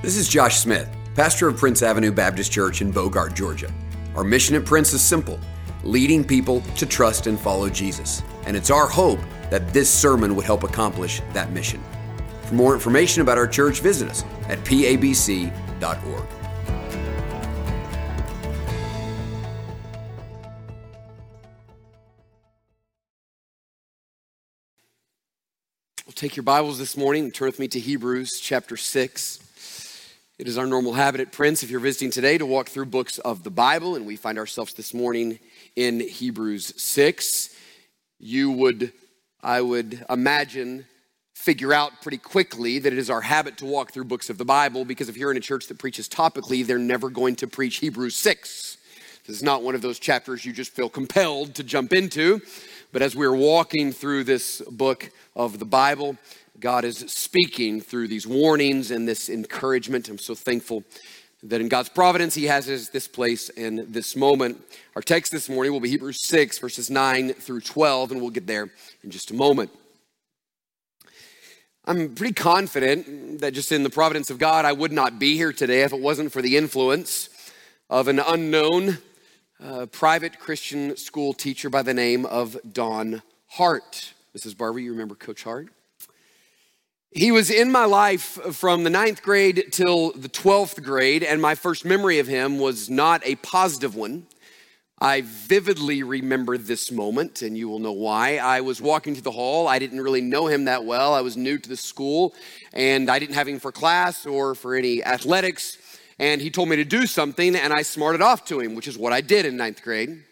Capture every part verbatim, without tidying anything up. This is Josh Smith, pastor of Prince Avenue Baptist Church in Bogart, Georgia. Our mission at Prince is simple, leading people to trust and follow Jesus. And it's our hope that this sermon would help accomplish that mission. For more information about our church, visit us at p a b c dot org. We'll take your Bibles this morning and turn with me to Hebrews chapter six. It is our normal habit at Prince, if you're visiting today, to walk through books of the Bible, and we find ourselves this morning in Hebrews six. You would, I would imagine, figure out pretty quickly that it is our habit to walk through books of the Bible, because if you're in a church that preaches topically, they're never going to preach Hebrews six. This is not one of those chapters you just feel compelled to jump into, but as we're walking through this book of the Bible, God is speaking through these warnings and this encouragement. I'm so thankful that in God's providence, he has us this place and this moment. Our text this morning will be Hebrews six, verses nine through twelve, and we'll get there in just a moment. I'm pretty confident that just in the providence of God, I would not be here today if it wasn't for the influence of an unknown uh, private Christian school teacher by the name of Don Hart. Missus Barbie, you remember Coach Hart? He was in my life from the ninth grade till the twelfth grade, and my first memory of him was not a positive one. I vividly remember this moment, and you will know why. I was walking through the hall. I didn't really know him that well. I was new to the school, and I didn't have him for class or for any athletics, and he told me to do something, and I smarted off to him, which is what I did in ninth grade.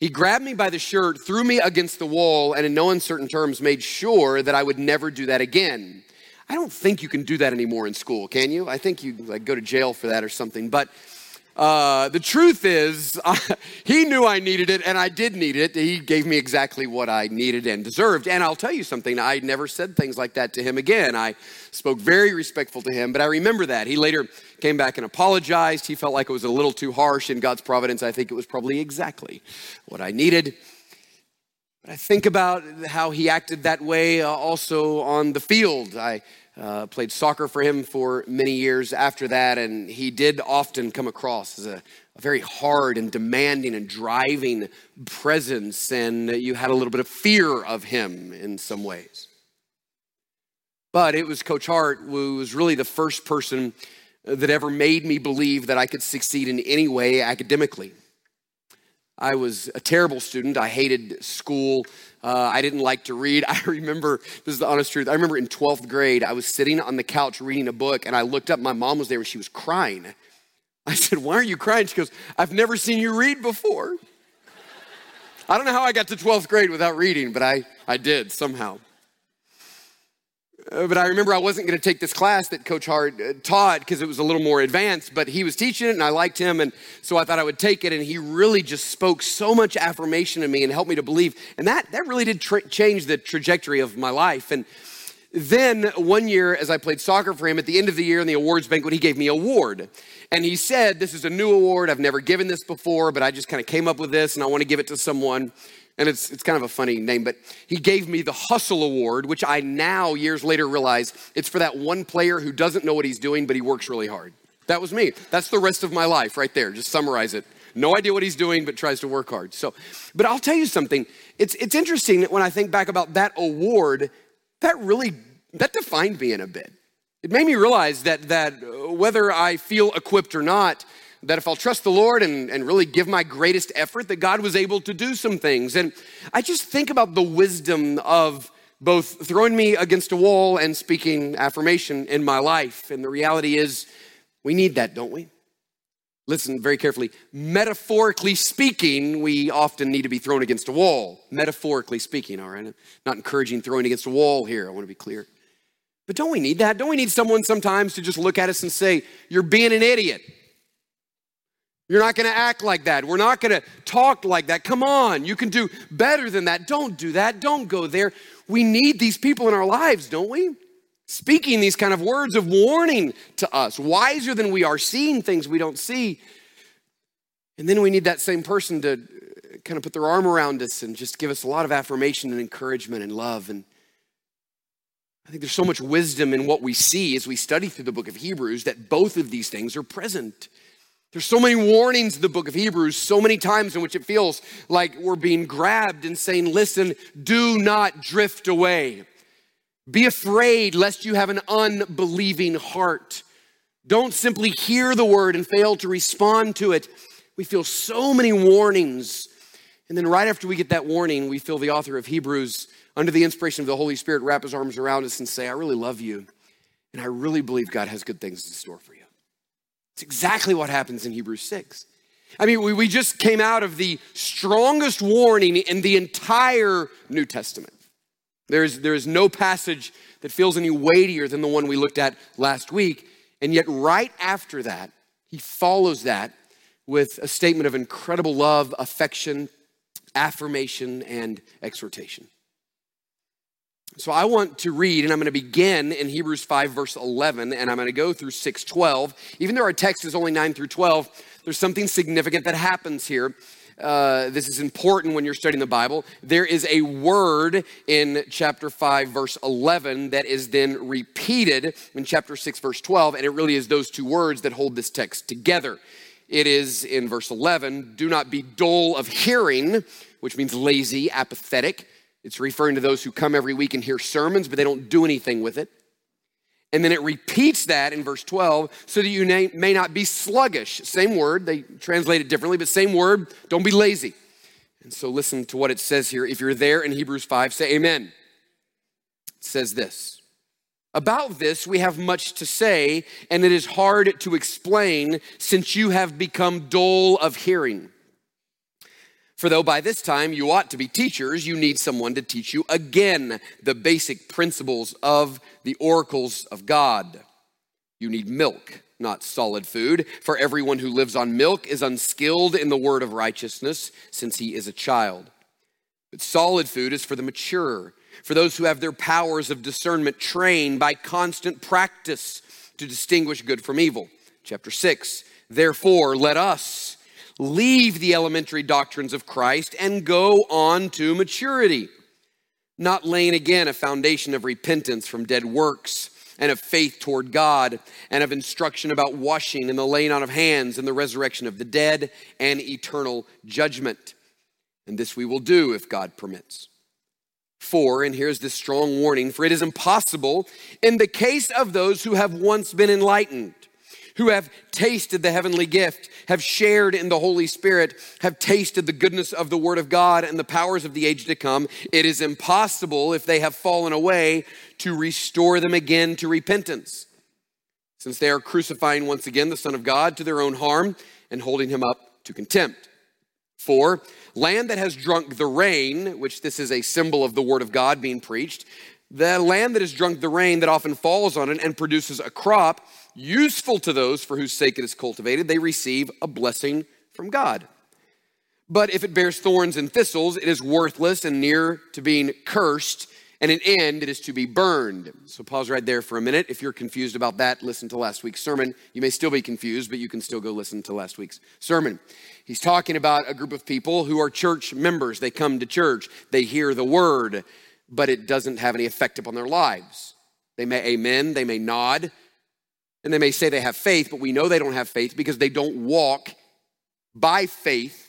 He grabbed me by the shirt, threw me against the wall, and in no uncertain terms made sure that I would never do that again. I don't think you can do that anymore in school, can you? I think you like go to jail for that or something. But uh, the truth is, I, he knew I needed it, and I did need it. He gave me exactly what I needed and deserved. And I'll tell you something, I never said things like that to him again. I spoke very respectful to him, but I remember that. He later came back and apologized. He felt like it was a little too harsh. In God's providence, I think it was probably exactly what I needed. But I think about how he acted that way uh, also on the field. I uh, played soccer for him for many years after that, and he did often come across as a, a very hard and demanding and driving presence, and you had a little bit of fear of him in some ways. But it was Coach Hart who was really the first person that ever made me believe that I could succeed in any way academically. I was a terrible student. I hated school. Uh, I didn't like to read. I remember, this is the honest truth, I remember in twelfth grade, I was sitting on the couch reading a book, and I looked up, my mom was there, and she was crying. I said, "Why are you crying?" She goes, "I've never seen you read before." I don't know how I got to twelfth grade without reading, but I, I did somehow. But I remember I wasn't going to take this class that Coach Hart taught because it was a little more advanced, but he was teaching it and I liked him, and so I thought I would take it, and he really just spoke so much affirmation to me and helped me to believe, and that, that really did tra- change the trajectory of my life. And then one year as I played soccer for him, at the end of the year in the awards banquet, he gave me an award. And he said, "This is a new award. I've never given this before, but I just kind of came up with this and I want to give it to someone." And it's it's kind of a funny name, but he gave me the Hustle Award, which I now, years later, realize it's for that one player who doesn't know what he's doing, but he works really hard. That was me. That's the rest of my life right there. Just summarize it. No idea what he's doing, but tries to work hard. So, but I'll tell you something. It's it's interesting that when I think back about that award, that really, that defined me in a bit. It made me realize that that whether I feel equipped or not, that if I'll trust the Lord and, and really give my greatest effort, that God was able to do some things. And I just think about the wisdom of both throwing me against a wall and speaking affirmation in my life. And the reality is, we need that, don't we? Listen very carefully. Metaphorically speaking, we often need to be thrown against a wall. Metaphorically speaking, all right? I'm not encouraging throwing against a wall here. I want to be clear. But don't we need that? Don't we need someone sometimes to just look at us and say, "You're being an idiot. You're not going to act like that. We're not going to talk like that. Come on, you can do better than that. Don't do that. Don't go there." We need these people in our lives, don't we? Speaking these kind of words of warning to us, wiser than we are, seeing things we don't see. And then we need that same person to kind of put their arm around us and just give us a lot of affirmation and encouragement and love. And I think there's so much wisdom in what we see as we study through the book of Hebrews that both of these things are present. There's so many warnings in the book of Hebrews, so many times in which it feels like we're being grabbed and saying, listen, do not drift away. Be afraid lest you have an unbelieving heart. Don't simply hear the word and fail to respond to it. We feel so many warnings. And then right after we get that warning, we feel the author of Hebrews, under the inspiration of the Holy Spirit, wrap his arms around us and say, I really love you. And I really believe God has good things in store for you. It's exactly what happens in Hebrews six. I mean, we, we just came out of the strongest warning in the entire New Testament. There is, there is no passage that feels any weightier than the one we looked at last week. And yet right after that, he follows that with a statement of incredible love, affection, affirmation, and exhortation. So I want to read, and I'm going to begin in Hebrews five, verse eleven, and I'm going to go through six, twelve. Even though our text is only nine through twelve, there's something significant that happens here. Uh, this is important when you're studying the Bible. There is a word in chapter five, verse eleven that is then repeated in chapter six, verse twelve, and it really is those two words that hold this text together. It is in verse eleven, do not be dull of hearing, which means lazy, apathetic. It's referring to those who come every week and hear sermons, but they don't do anything with it. And then it repeats that in verse twelve, so that you may not be sluggish. Same word, they translate it differently, but same word, don't be lazy. And so listen to what it says here. If you're there in Hebrews five, say amen. It says this. About this, we have much to say, and it is hard to explain since you have become dull of hearing. For though by this time you ought to be teachers, you need someone to teach you again the basic principles of the oracles of God. You need milk, not solid food, for everyone who lives on milk is unskilled in the word of righteousness, since he is a child. But solid food is for the mature, for those who have their powers of discernment trained by constant practice to distinguish good from evil. Chapter six, therefore let us leave the elementary doctrines of Christ and go on to maturity, not laying again a foundation of repentance from dead works and of faith toward God and of instruction about washing and the laying on of hands and the resurrection of the dead and eternal judgment. And this we will do if God permits. For, and here's this strong warning, for it is impossible in the case of those who have once been enlightened, who have tasted the heavenly gift, have shared in the Holy Spirit, have tasted the goodness of the word of God and the powers of the age to come. It is impossible, if they have fallen away, to restore them again to repentance, since they are crucifying once again the Son of God to their own harm and holding him up to contempt. For land that has drunk the rain, which this is a symbol of the word of God being preached, the land that has drunk the rain that often falls on it and produces a crop useful to those for whose sake it is cultivated, they receive a blessing from God. But if it bears thorns and thistles, it is worthless and near to being cursed, and in end it is to be burned. So pause right there for a minute. If you're confused about that, listen to last week's sermon. You may still be confused, but you can still go listen to last week's sermon. He's talking about a group of people who are church members. They come to church, they hear the word, but it doesn't have any effect upon their lives. They may amen, they may nod, and they may say they have faith, but we know they don't have faith because they don't walk by faith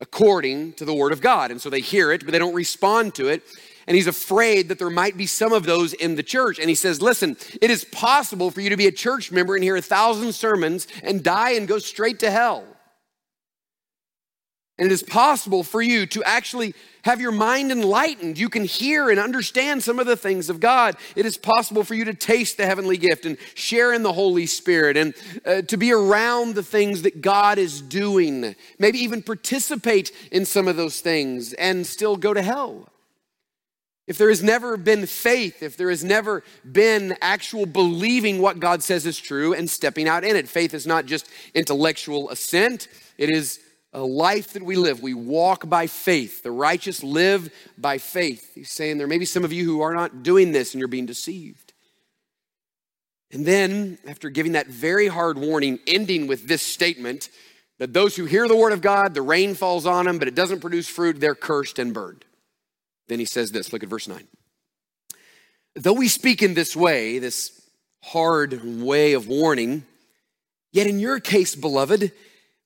according to the word of God. And so they hear it, but they don't respond to it. And he's afraid that there might be some of those in the church. And he says, listen, it is possible for you to be a church member and hear a thousand sermons and die and go straight to hell. And it is possible for you to actually have your mind enlightened. You can hear and understand some of the things of God. It is possible for you to taste the heavenly gift and share in the Holy Spirit and uh, to be around the things that God is doing. Maybe even participate in some of those things and still go to hell. If there has never been faith, if there has never been actual believing what God says is true and stepping out in it. Faith is not just intellectual assent. It is a life that we live. We walk by faith. The righteous live by faith. He's saying there may be some of you who are not doing this and you're being deceived. And then after giving that very hard warning, ending with this statement that those who hear the word of God, the rain falls on them, but it doesn't produce fruit, they're cursed and burned. Then he says this, look at verse nine. Though we speak in this way, this hard way of warning, yet in your case, beloved,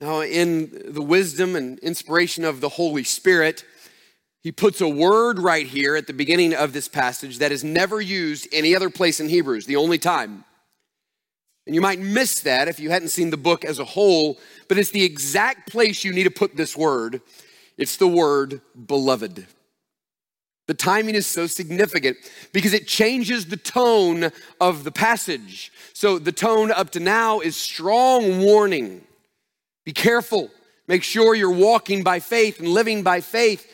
Now, in the wisdom and inspiration of the Holy Spirit, he puts a word right here at the beginning of this passage that is never used any other place in Hebrews, the only time. And you might miss that if you hadn't seen the book as a whole, but it's the exact place you need to put this word. It's the word beloved. The timing is so significant because it changes the tone of the passage. So the tone up to now is strong warning. Be careful. Make sure you're walking by faith and living by faith.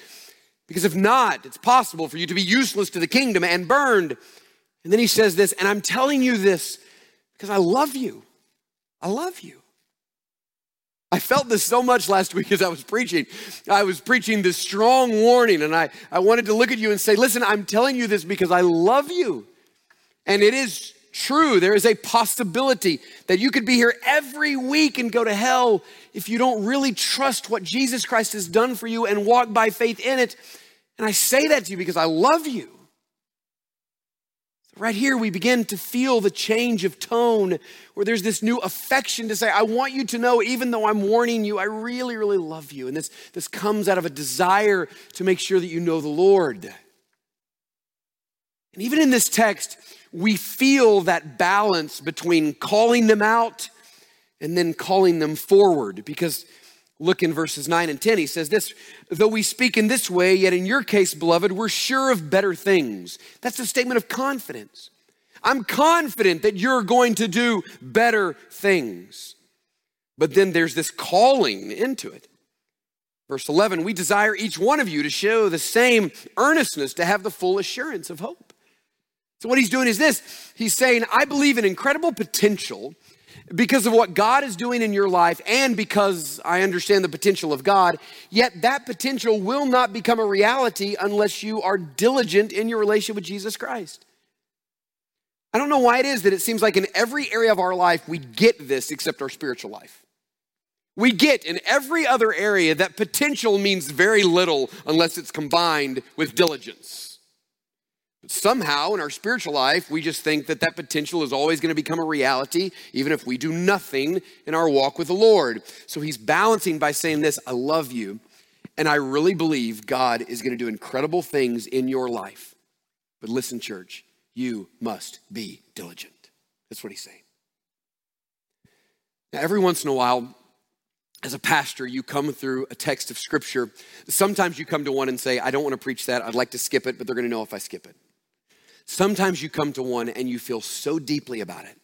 Because if not, it's possible for you to be useless to the kingdom and burned. And then he says this, and I'm telling you this because I love you. I love you. I felt this so much last week as I was preaching. I was preaching this strong warning, and I, I wanted to look at you and say, listen, I'm telling you this because I love you. And it is true. There is a possibility that you could be here every week and go to hell if you don't really trust what Jesus Christ has done for you and walk by faith in it. And I say that to you because I love you. Right here, we begin to feel the change of tone where there's this new affection to say, I want you to know, even though I'm warning you, I really, really love you. And this, this comes out of a desire to make sure that you know the Lord. And even in this text, we feel that balance between calling them out and then calling them forward, because look in verses nine and ten, he says this, though we speak in this way, yet in your case, beloved, we're sure of better things. That's a statement of confidence. I'm confident that you're going to do better things. But then there's this calling into it. Verse eleven, we desire each one of you to show the same earnestness to have the full assurance of hope. So what he's doing is this, he's saying, I believe in incredible potential because of what God is doing in your life and because I understand the potential of God, yet that potential will not become a reality unless you are diligent in your relationship with Jesus Christ. I don't know why it is that it seems like in every area of our life, we get this except our spiritual life. We get in every other area that potential means very little unless it's combined with diligence. But somehow in our spiritual life, we just think that that potential is always going to become a reality, even if we do nothing in our walk with the Lord. So he's balancing by saying this, I love you, and I really believe God is going to do incredible things in your life. But listen, church, you must be diligent. That's what he's saying. Now, every once in a while, as a pastor, you come through a text of scripture. Sometimes you come to one and say, I don't want to preach that. I'd like to skip it, but they're going to know if I skip it. Sometimes you come to one and you feel so deeply about it.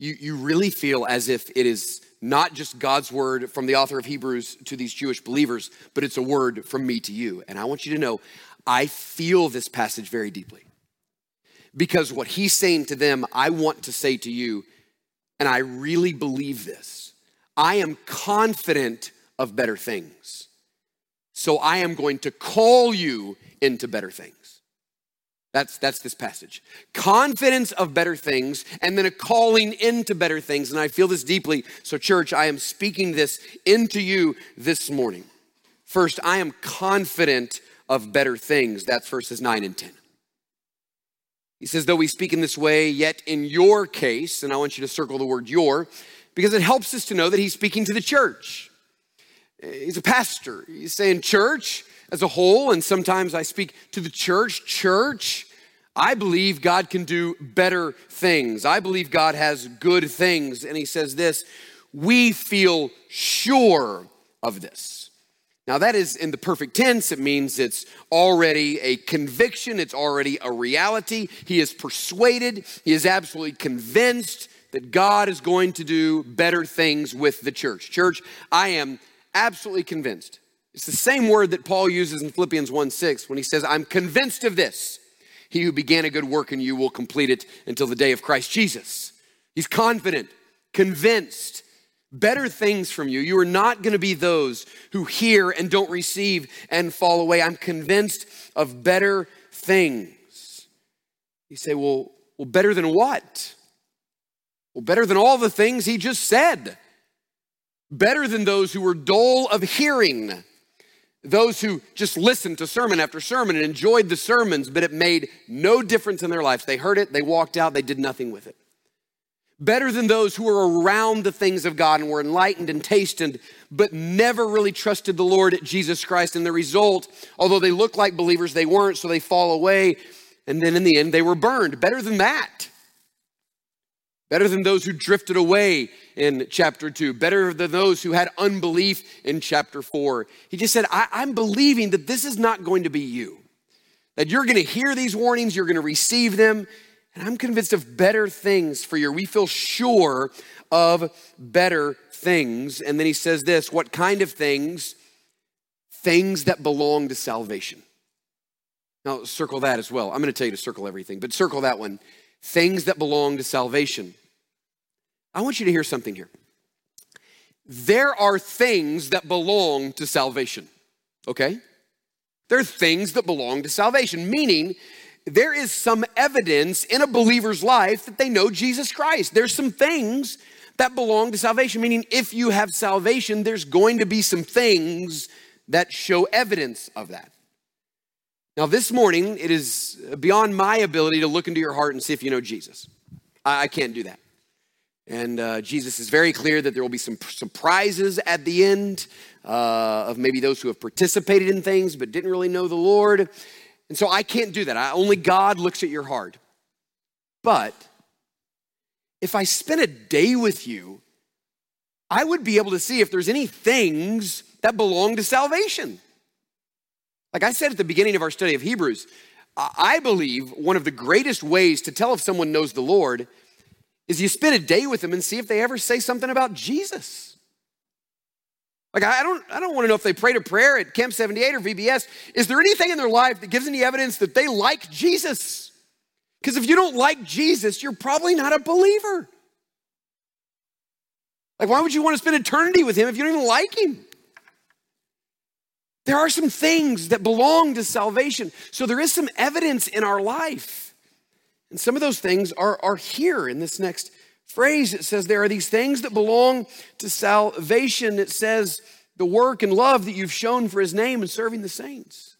You, you really feel as if it is not just God's word from the author of Hebrews to these Jewish believers, but it's a word from me to you. And I want you to know, I feel this passage very deeply because what he's saying to them, I want to say to you, and I really believe this. I am confident of better things. So I am going to call you into better things. That's, that's this passage. Confidence of better things and then a calling into better things. And I feel this deeply. So church, I am speaking this into you this morning. First, I am confident of better things. That's verses nine and ten. He says, though we speak in this way, yet in your case, and I want you to circle the word your, because it helps us to know that he's speaking to the church. He's a pastor. He's saying church as a whole, and sometimes I speak to the church. Church, I believe God can do better things. I believe God has good things. And he says this, we feel sure of this. Now that is in the perfect tense. It means it's already a conviction. It's already a reality. He is persuaded. He is absolutely convinced that God is going to do better things with the church. Church, I am absolutely convinced. It's the same word that Paul uses in Philippians one six when he says, I'm convinced of this. He who began a good work in you will complete it until the day of Christ Jesus. He's confident, convinced, better things from you. You are not going to be those who hear and don't receive and fall away. I'm convinced of better things. You say, well, well, better than what? Well, better than all the things he just said. Better than those who were dull of hearing. Those who just listened to sermon after sermon and enjoyed the sermons, but it made no difference in their lives. They heard it, they walked out, they did nothing with it. Better than those who were around the things of God and were enlightened and tasted, but never really trusted the Lord Jesus Christ. And the result, although they looked like believers, they weren't, so they fall away. And then in the end, they were burned. Better than that. Better than those who drifted away in chapter two. Better than those who had unbelief in chapter four. He just said, I, I'm believing that this is not going to be you. That you're going to hear these warnings. You're going to receive them. And I'm convinced of better things for you. We feel sure of better things. And then he says this, what kind of things? Things that belong to salvation. Now circle that as well. I'm going to tell you to circle everything, but circle that one. Things that belong to salvation. I want you to hear something here. There are things that belong to salvation, okay? There are things that belong to salvation, meaning there is some evidence in a believer's life that they know Jesus Christ. There's some things that belong to salvation, meaning if you have salvation, there's going to be some things that show evidence of that. Now, this morning, it is beyond my ability to look into your heart and see if you know Jesus. I, I can't do that. And uh, Jesus is very clear that there will be some surprises at the end uh, of maybe those who have participated in things but didn't really know the Lord. And so I can't do that. I, only God looks at your heart. But if I spent a day with you, I would be able to see if there's any things that belong to salvation. Like I said at the beginning of our study of Hebrews, I believe one of the greatest ways to tell if someone knows the Lord is you spend a day with them and see if they ever say something about Jesus. Like I don't, I don't want to know if they prayed a prayer at Camp seventy-eight or V B S. Is there anything in their life that gives any evidence that they like Jesus? Because if you don't like Jesus, you're probably not a believer. Like why would you want to spend eternity with him if you don't even like him? There are some things that belong to salvation. So there is some evidence in our life. And some of those things are, are here in this next phrase. It says there are these things that belong to salvation. It says the work and love that you've shown for his name and serving the saints.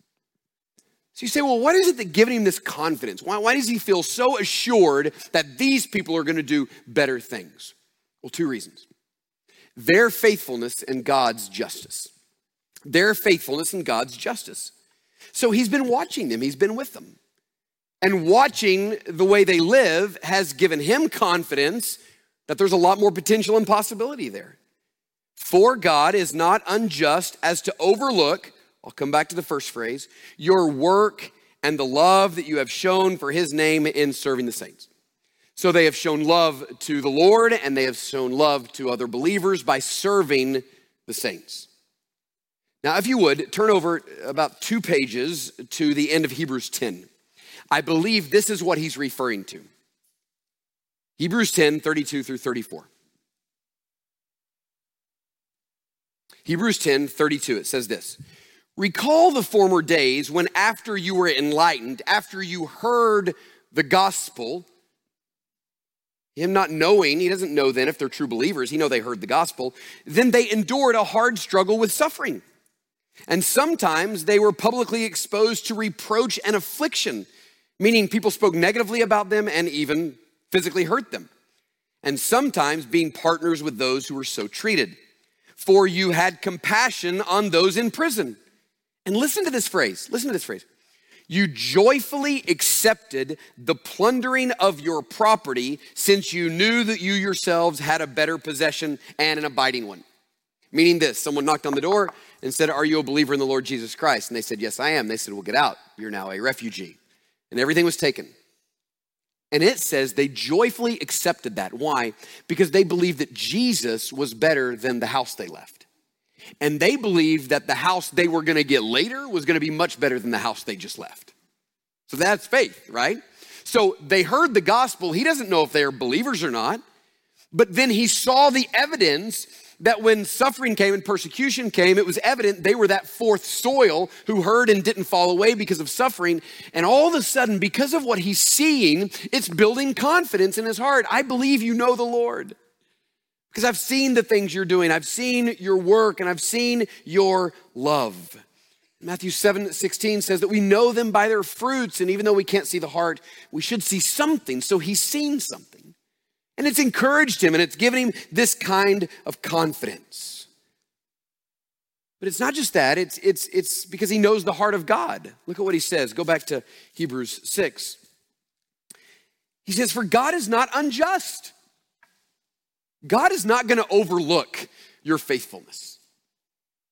So you say, well, what is it that gives him this confidence? Why, why does he feel so assured that these people are going to do better things? Well, two reasons. Their faithfulness and God's justice. Their faithfulness and God's justice. So he's been watching them. He's been with them. And watching the way they live has given him confidence that there's a lot more potential and possibility there. For God is not unjust as to overlook, I'll come back to the first phrase, your work and the love that you have shown for his name in serving the saints. So they have shown love to the Lord and they have shown love to other believers by serving the saints. Now, if you would, turn over about two pages to the end of Hebrews ten. I believe this is what he's referring to. Hebrews ten, thirty-two through thirty-four. Hebrews ten, thirty-two, it says this. Recall the former days when after you were enlightened, after you heard the gospel, him not knowing, he doesn't know then if they're true believers, he know they heard the gospel, then they endured a hard struggle with suffering. And sometimes they were publicly exposed to reproach and affliction, meaning people spoke negatively about them and even physically hurt them. And sometimes being partners with those who were so treated. For you had compassion on those in prison. And listen to this phrase, listen to this phrase. You joyfully accepted the plundering of your property since you knew that you yourselves had a better possession and an abiding one. Meaning this, someone knocked on the door and said, are you a believer in the Lord Jesus Christ? And they said, yes, I am. They said, well, get out. You're now a refugee. And everything was taken. And it says they joyfully accepted that. Why? Because they believed that Jesus was better than the house they left. And they believed that the house they were going to get later was going to be much better than the house they just left. So that's faith, right? So they heard the gospel. He doesn't know if they are believers or not. But then he saw the evidence that when suffering came and persecution came, it was evident they were that fourth soil who heard and didn't fall away because of suffering. And all of a sudden, because of what he's seeing, it's building confidence in his heart. I believe you know the Lord because I've seen the things you're doing. I've seen your work and I've seen your love. Matthew seven sixteen says that we know them by their fruits. And even though we can't see the heart, we should see something. So he's seen something. And it's encouraged him and it's given him this kind of confidence. But it's not just that, it's, it's, it's because he knows the heart of God. Look at what he says. Go back to Hebrews six. He says, for God is not unjust. God is not gonna overlook your faithfulness.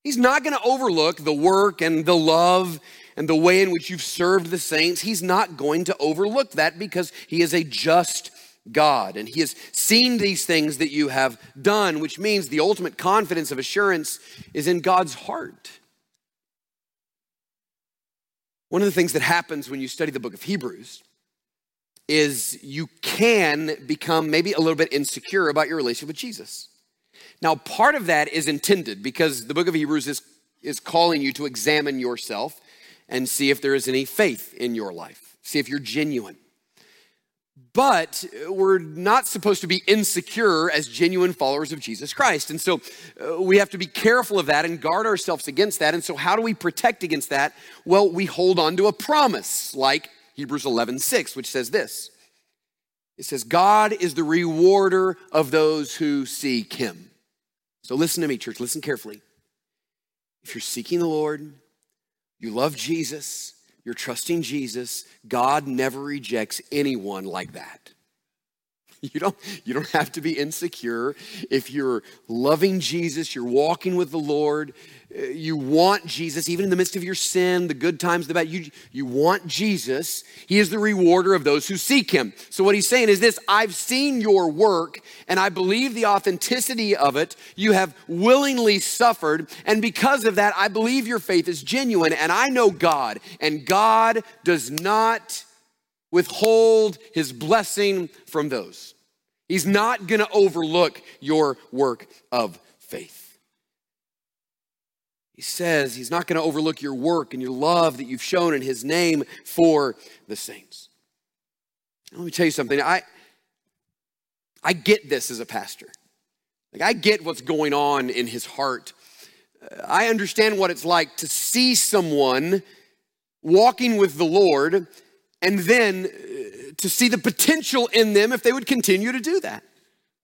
He's not gonna overlook the work and the love and the way in which you've served the saints. He's not going to overlook that because he is a just God, and he has seen these things that you have done, which means the ultimate confidence of assurance is in God's heart. One of the things that happens when you study the book of Hebrews is you can become maybe a little bit insecure about your relationship with Jesus. Now, part of that is intended because the book of Hebrews is, is calling you to examine yourself and see if there is any faith in your life, see if you're genuine. But we're not supposed to be insecure as genuine followers of Jesus Christ. And so uh, we have to be careful of that and guard ourselves against that. And so how do we protect against that? Well, we hold on to a promise like Hebrews eleven six, which says this. It says, God is the rewarder of those who seek him. So listen to me, church, listen carefully. If you're seeking the Lord, you love Jesus, you're trusting Jesus, God never rejects anyone like that. You don't, you don't have to be insecure. If you're loving Jesus, you're walking with the Lord, you want Jesus, even in the midst of your sin, the good times, the bad, you, you want Jesus. He is the rewarder of those who seek him. So what he's saying is this, I've seen your work and I believe the authenticity of it. You have willingly suffered. And because of that, I believe your faith is genuine and I know God. And God does not withhold his blessing from those. He's not gonna overlook your work of faith. He says he's not gonna overlook your work and your love that you've shown in his name for the saints. Now, let me tell you something. I, I get this as a pastor. Like I get what's going on in his heart. I understand what it's like to see someone walking with the Lord and then to see the potential in them if they would continue to do that.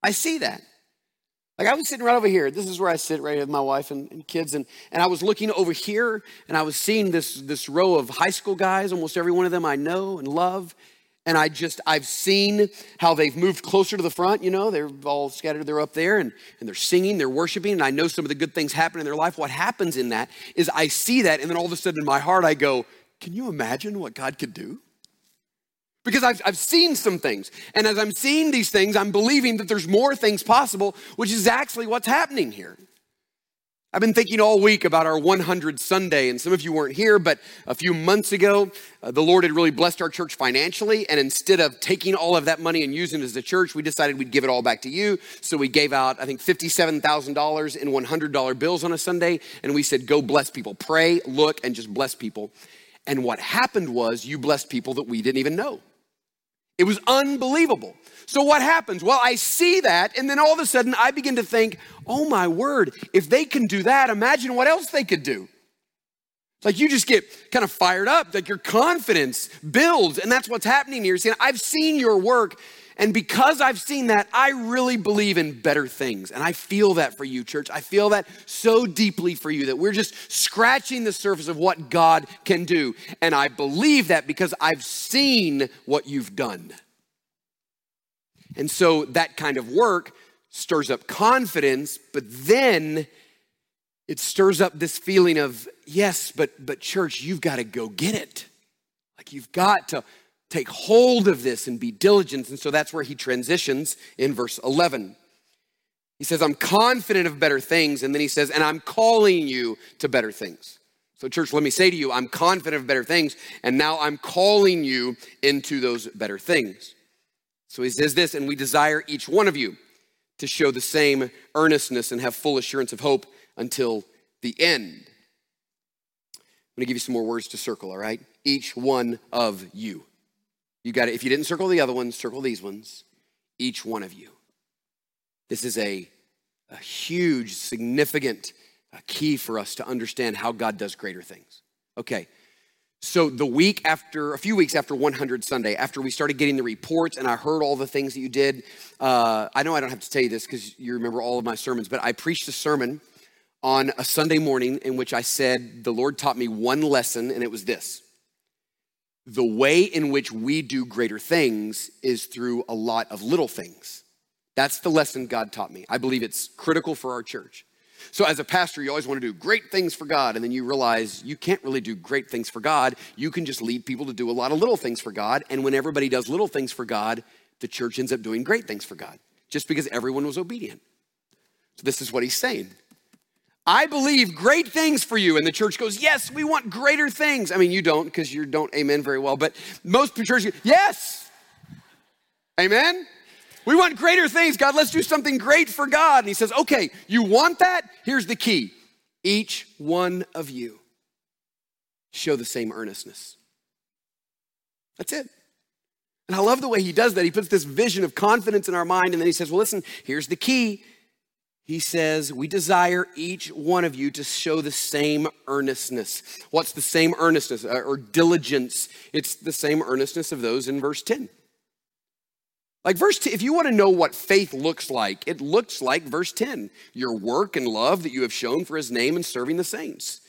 I see that. Like I was sitting right over here. This is where I sit right here with my wife and, and kids. And, and I was looking over here and I was seeing this, this row of high school guys, almost every one of them I know and love. And I just, I've seen how they've moved closer to the front. You know, they're all scattered. They're up there and, and they're singing, they're worshiping. And I know some of the good things happen in their life. What happens in that is I see that. And then all of a sudden in my heart, I go, can you imagine what God could do? Because I've, I've seen some things. And as I'm seeing these things, I'm believing that there's more things possible, which is actually what's happening here. I've been thinking all week about our one hundred Sunday, and some of you weren't here, but a few months ago, uh, the Lord had really blessed our church financially, and instead of taking all of that money and using it as a church, we decided we'd give it all back to you. So we gave out, I think, fifty-seven thousand dollars in one hundred dollar bills on a Sunday, and we said, go bless people. Pray, look, and just bless people. And what happened was you blessed people that we didn't even know. It was unbelievable. So what happens? Well, I see that. And then all of a sudden I begin to think, oh my word, if they can do that, imagine what else they could do. It's like you just get kind of fired up, like your confidence builds. And that's what's happening here. You're saying, I've seen your work. And because I've seen that, I really believe in better things. And I feel that for you, church. I feel that so deeply for you that we're just scratching the surface of what God can do. And I believe that because I've seen what you've done. And so that kind of work stirs up confidence, but then it stirs up this feeling of, yes, but but church, you've got to go get it. Like you've got to take hold of this and be diligent. And so that's where he transitions in verse eleven. He says, I'm confident of better things. And then he says, and I'm calling you to better things. So church, let me say to you, I'm confident of better things, and now I'm calling you into those better things. So he says this, and we desire each one of you to show the same earnestness and have full assurance of hope until the end. I'm gonna give you some more words to circle, all right? Each one of you. You got it. If you didn't circle the other ones, circle these ones. Each one of you. This is a, a huge, significant a key for us to understand how God does greater things. Okay, so the week after, a few weeks after one hundred Sunday, after we started getting the reports and I heard all the things that you did, uh, I know I don't have to tell you this because you remember all of my sermons, but I preached a sermon on a Sunday morning in which I said, the Lord taught me one lesson, and it was this. The way in which we do greater things is through a lot of little things. That's the lesson God taught me. I believe it's critical for our church. So as a pastor, you always want to do great things for God, and then you realize you can't really do great things for God. You can just lead people to do a lot of little things for God, and when everybody does little things for God, the church ends up doing great things for God just because everyone was obedient. So this is what he's saying. I believe great things for you, and the church goes, yes, we want greater things. I mean, you don't, because you don't amen very well, but most churches, yes, amen. We want greater things, God. Let's do something great for God. And he says, okay, you want that? Here's the key. Each one of you show the same earnestness. That's it. And I love the way he does that. He puts this vision of confidence in our mind. And then he says, well, listen, here's the key. He says, we desire each one of you to show the same earnestness. What's the same earnestness or diligence? It's the same earnestness of those in verse ten. Like verse ten, if you want to know what faith looks like, it looks like verse ten, your work and love that you have shown for his name and serving the saints.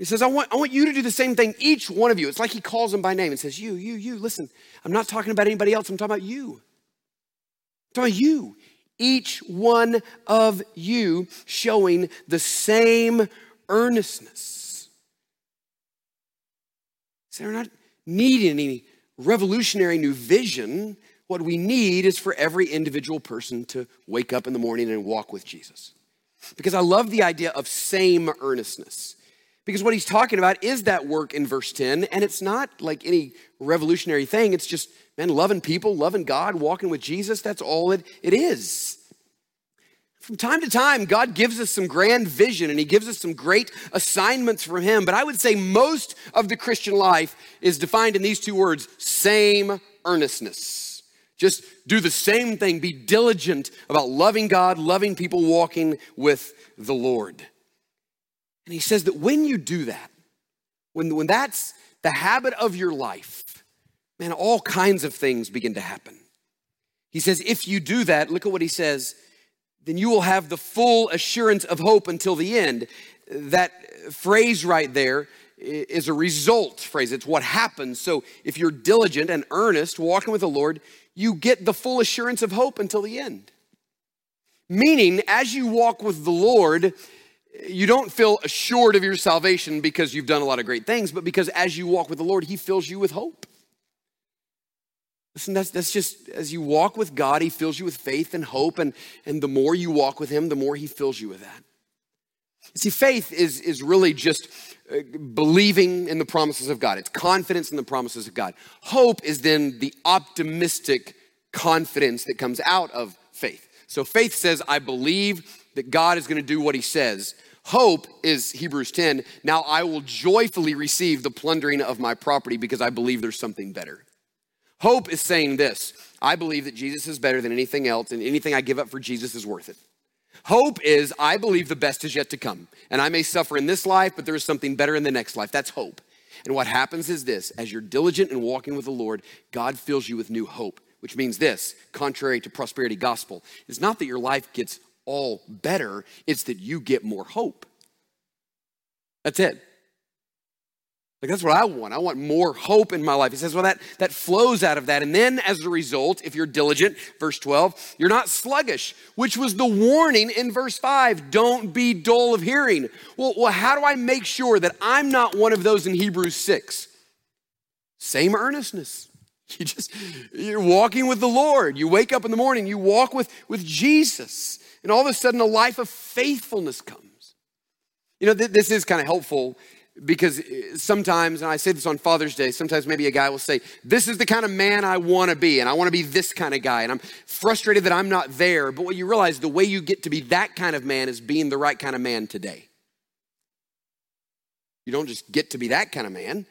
He says, I want, I want you to do the same thing, each one of you. It's like he calls them by name and says, you, you, you, listen, I'm not talking about anybody else. I'm talking about you. I'm talking about you. Each one of you showing the same earnestness. So we're not needing any revolutionary new vision. What we need is for every individual person to wake up in the morning and walk with Jesus. Because I love the idea of same earnestness. Because what he's talking about is that work in verse ten, and it's not like any revolutionary thing. It's just, man, loving people, loving God, walking with Jesus. That's all it, it is. From time to time, God gives us some grand vision and he gives us some great assignments from him. But I would say most of the Christian life is defined in these two words, same earnestness. Just do the same thing. Be diligent about loving God, loving people, walking with the Lord. And he says that when you do that, when, when that's the habit of your life, man, all kinds of things begin to happen. He says, if you do that, look at what he says, then you will have the full assurance of hope until the end. That phrase right there is a result phrase. It's what happens. So if you're diligent and earnest, walking with the Lord, you get the full assurance of hope until the end. Meaning, as you walk with the Lord, you don't feel assured of your salvation because you've done a lot of great things, but because as you walk with the Lord, he fills you with hope. Listen, that's, that's just, as you walk with God, he fills you with faith and hope, and, and the more you walk with him, the more he fills you with that. See, faith is, is really just believing in the promises of God. It's confidence in the promises of God. Hope is then the optimistic confidence that comes out of faith. So faith says, I believe that God is going to do what he says. Hope is Hebrews ten. Now I will joyfully receive the plundering of my property because I believe there's something better. Hope is saying this. I believe that Jesus is better than anything else, and anything I give up for Jesus is worth it. Hope is, I believe the best is yet to come. And I may suffer in this life, but there is something better in the next life. That's hope. And what happens is this, as you're diligent in walking with the Lord, God fills you with new hope, which means this, contrary to prosperity gospel, it's not that your life gets all better, it's that you get more hope. That's it. Like that's what I want. I want more hope in my life. He says, well, that, that flows out of that. And then as a result, if you're diligent, verse twelve, you're not sluggish, which was the warning in verse five. Don't be dull of hearing. Well, well, how do I make sure that I'm not one of those in Hebrews six? Same earnestness. You just, you're walking with the Lord. You wake up in the morning, you walk with, with Jesus. And all of a sudden a life of faithfulness comes. You know, th- this is kind of helpful Because sometimes, and I say this on Father's Day, sometimes maybe a guy will say, this is the kind of man I want to be, and I want to be this kind of guy, and I'm frustrated that I'm not there. But what you realize, the way you get to be that kind of man is being the right kind of man today. You don't just get to be that kind of man.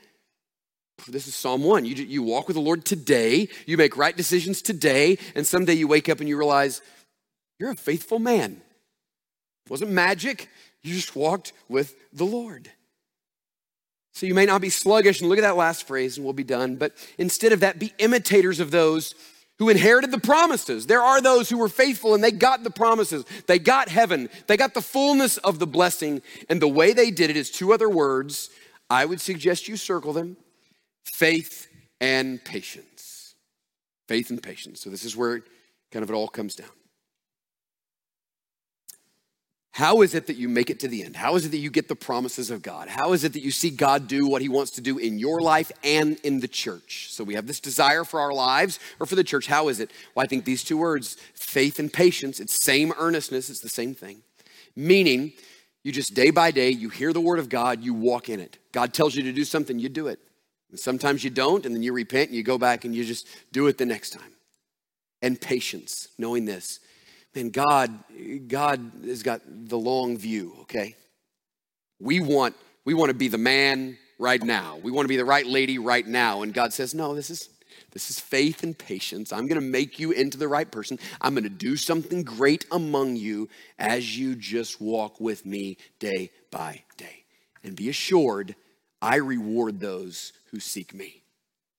This is Psalm one. You, you walk with the Lord today. You make right decisions today, and someday you wake up and you realize, you're a faithful man. It wasn't magic. You just walked with the Lord. So you may not be sluggish, and look at that last phrase, and we'll be done. But instead of that, be imitators of those who inherited the promises. There are those who were faithful, and they got the promises. They got heaven. They got the fullness of the blessing. And the way they did it is two other words. I would suggest you circle them: faith and patience. Faith and patience. So this is where kind of it all comes down. How is it that you make it to the end? How is it that you get the promises of God? How is it that you see God do what he wants to do in your life and in the church? So we have this desire for our lives or for the church. How is it? Well, I think these two words, faith and patience, it's same earnestness, it's the same thing. Meaning, you just day by day, you hear the word of God, you walk in it. God tells you to do something, you do it. And sometimes you don't, and then you repent and you go back and you just do it the next time. And patience, knowing this. And God, God has got the long view, okay? We want, we want to be the man right now. We want to be the right lady right now. And God says, no, this is, this is faith and patience. I'm going to make you into the right person. I'm going to do something great among you as you just walk with me day by day. And be assured, I reward those who seek me.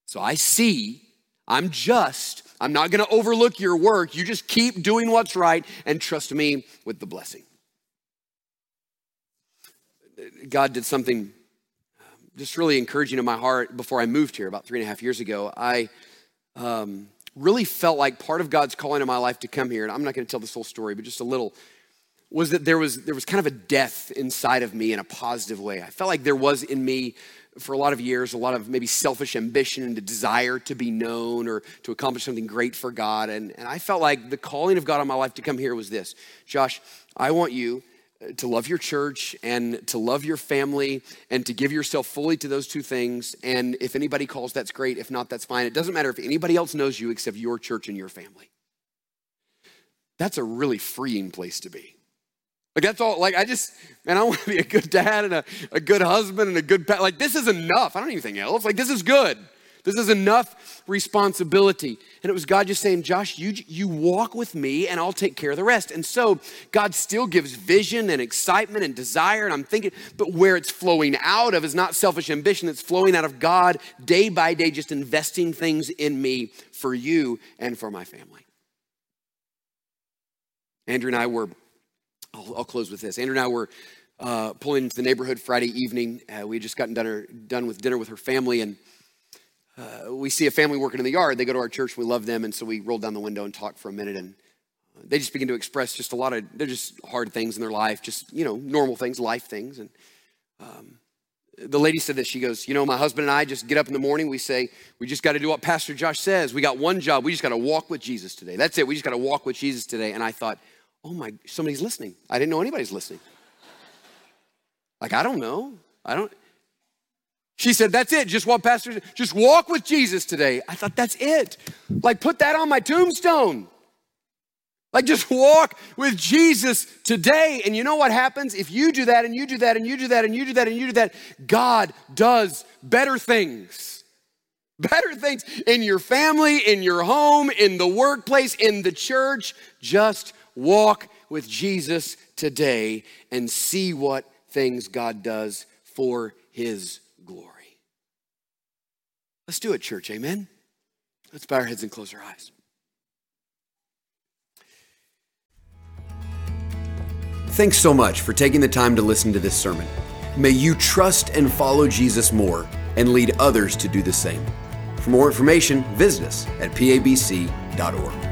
So I see, I'm just, I'm not going to overlook your work. You just keep doing what's right and trust me with the blessing. God did something just really encouraging in my heart before I moved here about three and a half years ago. I um, really felt like part of God's calling in my life to come here, and I'm not going to tell this whole story, but just a little, was that there was there was kind of a death inside of me in a positive way. I felt like there was in me for a lot of years, a lot of maybe selfish ambition and a desire to be known or to accomplish something great for God. And, and I felt like the calling of God on my life to come here was this: Josh, I want you to love your church and to love your family and to give yourself fully to those two things. And if anybody calls, that's great. If not, that's fine. It doesn't matter if anybody else knows you except your church and your family. That's a really freeing place to be. Like, that's all, like, I just, man, I want to be a good dad and a, a good husband and a good, pa- like, this is enough. I don't need anything else. Like, this is good. This is enough responsibility. And it was God just saying, Josh, you, you walk with me and I'll take care of the rest. And so God still gives vision and excitement and desire. And I'm thinking, but where it's flowing out of is not selfish ambition. It's flowing out of God day by day, just investing things in me for you and for my family. Andrew and I were I'll, I'll close with this. Andrew and I were uh, pulling into the neighborhood Friday evening. Uh, we had just gotten done, her, done with dinner with her family, and uh, we see a family working in the yard. They go to our church. We love them, and so we rolled down the window and talked for a minute, and they just begin to express just a lot of, they're just hard things in their life, just, you know, normal things, life things. And um, the lady said this. She goes, you know, my husband and I just get up in the morning. We say, we just got to do what Pastor Josh says. We got one job. We just got to walk with Jesus today. That's it. We just got to walk with Jesus today. And I thought, oh my, somebody's listening. I didn't know anybody's listening. Like, I don't know. I don't. She said, that's it. Just walk, Pastor. Just walk with Jesus today. I thought, that's it. Like, put that on my tombstone. Like, just walk with Jesus today. And you know what happens? If you do that and you do that and you do that and you do that and you do that, God does better things. Better things in your family, in your home, in the workplace, in the church. Just walk with Jesus today and see what things God does for his glory. Let's do it, church, amen? Let's bow our heads and close our eyes. Thanks so much for taking the time to listen to this sermon. May you trust and follow Jesus more and lead others to do the same. For more information, visit us at p a b c dot org.